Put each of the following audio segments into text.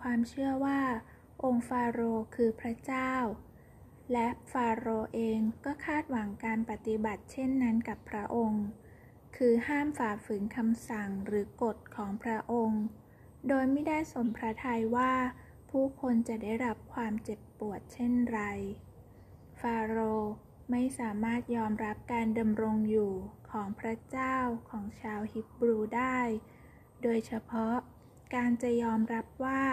ความเชื่อว่าองค์ฟาโรห์คือพระเจ้าและฟาโรห์เองก็คาดหวังการปฏิบัติเช่นนั้นกับพระองค์คือห้ามฝ่าฝืนคำสั่งหรือกฎของพระองค์โดยไม่ได้สนพระทัยว่าผู้คนจะได้รับความเจ็บปวดเช่นไรฟาโรห์ไม่สามารถยอมรับการดำรงอยู่ของพระเจ้าของชาวฮิบรูได้โดยเฉพาะการจะยอมรับว่า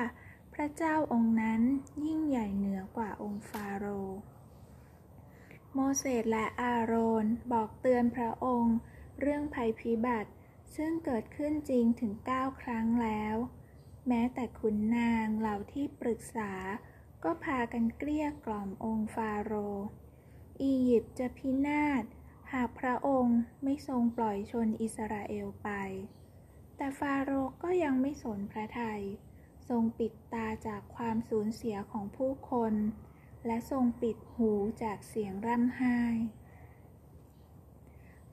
พระเจ้าองค์นั้นยิ่งใหญ่เหนือกว่าองค์ฟาโรห์โมเสสและอาโรนบอกเตือนพระองค์เรื่องภัยพิบัติซึ่งเกิดขึ้นจริงถึง9ครั้งแล้วแม้แต่ขุนนางเหล่าที่ปรึกษาก็พากันเกลี้ยกล่อมองค์ฟาโรห์อียิปต์จะพินาศหากพระองค์ไม่ทรงปล่อยชนอิสราเอลไปแต่ฟาโรห์ก็ยังไม่สนพระทัยทรงปิดตาจากความสูญเสียของผู้คนและทรงปิดหูจากเสียงร่ำไห้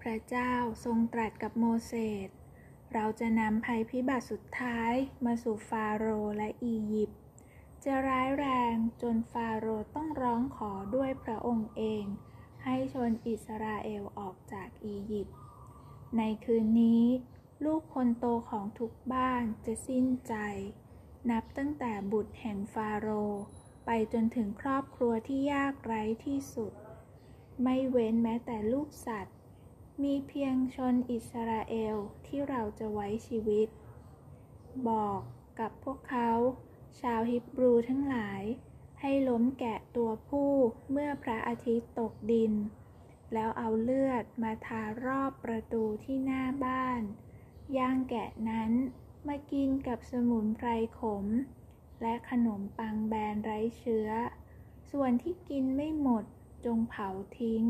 พระเจ้าทรงตรัสกับโมเสสเราจะนำภัยพิบัติสุดท้ายมาสู่ฟาโรห์และอียิปต์จะร้ายแรงจนฟาโรห์ต้องร้องขอด้วยพระองค์เองให้ชนอิสราเอลออกจากอียิปต์ในคืนนี้ลูกคนโตของทุกบ้านจะสิ้นใจนับตั้งแต่บุตรแห่งฟาโรห์ไปจนถึงครอบครัวที่ยากไร้ที่สุดไม่เว้นแม้แต่ลูกสัตว์มีเพียงชนอิสราเอลที่เราจะไว้ชีวิตบอกกับพวกเขาชาวฮิบรูทั้งหลายให้ล้มแกะตัวผู้เมื่อพระอาทิตย์ตกดินแล้วเอาเลือดมาทารอบประตูที่หน้าบ้านย่างแกะนั้นมากินกับสมุนไพรขมและขนมปังแบนไร้เชื้อส่วนที่กินไม่หมดจงเผาทิ้ง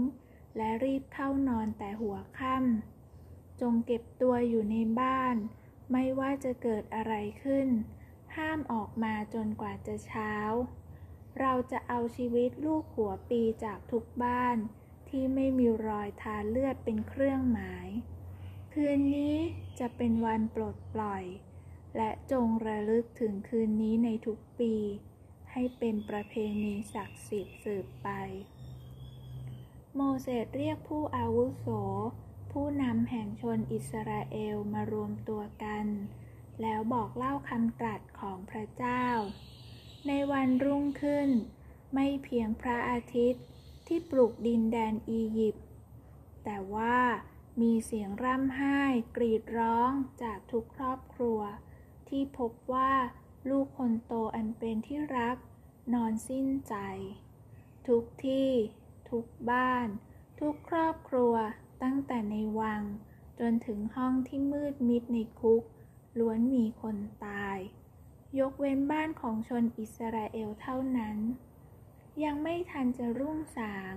และรีบเข้านอนแต่หัวค่ำจงเก็บตัวอยู่ในบ้านไม่ว่าจะเกิดอะไรขึ้นห้ามออกมาจนกว่าจะเช้าเราจะเอาชีวิตลูกหัวปีจากทุกบ้านที่ไม่มีรอยทาเลือดเป็นเครื่องหมายคืนนี้จะเป็นวันปลดปล่อยและจงระลึกถึงคืนนี้ในทุกปีให้เป็นประเพณีศักดิ์สิทธิ์สืบไปโมเสสเรียกผู้อาวุโสผู้นำแห่งชนอิสราเอลมารวมตัวกันแล้วบอกเล่าคำตรัสของพระเจ้าในวันรุ่งขึ้นไม่เพียงพระอาทิตย์ที่ปลุกดินแดนอียิปต์แต่ว่ามีเสียงร่ำไห้กรีดร้องจากทุกครอบครัวที่พบว่าลูกคนโตอันเป็นที่รักนอนสิ้นใจทุกที่ทุกบ้านทุกครอบครัวตั้งแต่ในวังจนถึงห้องที่มืดมิดในคุกล้วนมีคนตายยกเว้นบ้านของชนอิสราเอลเท่านั้นยังไม่ทันจะรุ่งสาง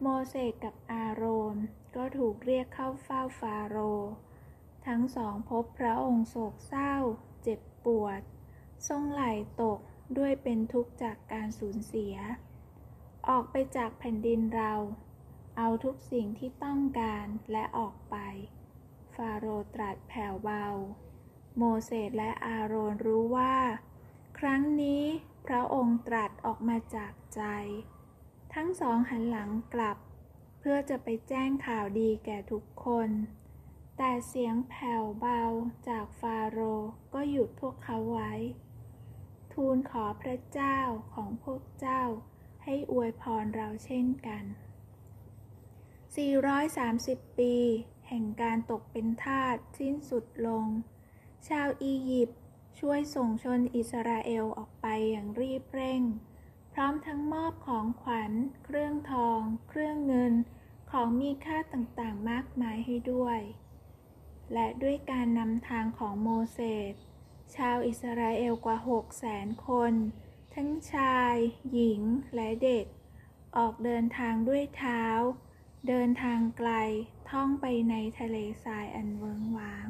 โมเสสกับอาโรนก็ถูกเรียกเข้าเฝ้าฟาโรห์ทั้งสองพบพระองค์โศกเศร้าเจ็บปวดทรงไหล่ตกด้วยเป็นทุกข์จากการสูญเสียออกไปจากแผ่นดินเราเอาทุกสิ่งที่ต้องการและออกไปฟาโรห์ตรัสแผ่วเบาโมเสสและอาโรนรู้ว่าครั้งนี้พระองค์ตรัสออกมาจากใจทั้งสองหันหลังกลับเพื่อจะไปแจ้งข่าวดีแก่ทุกคนแต่เสียงแผ่วเบาจากฟาโรห์ก็หยุดพวกเขาไว้ทูลขอพระเจ้าของพวกเจ้าให้อวยพรเราเช่นกัน430ปีแห่งการตกเป็นทาสสิ้นสุดลงชาวอียิปต์ช่วยส่งชนอิสราเอลออกไปอย่างรีบเร่งพร้อมทั้งมอบของขวัญเครื่องทองเครื่องเงินของมีค่าต่างๆมากมายให้ด้วยและด้วยการนำทางของโมเสสชาวอิสราเอลกว่า 600,000 คนทั้งชายหญิงและเด็กออกเดินทางด้วยเท้าเดินทางไกลท่องไปในทะเลทรายอันเวิ้งว้าง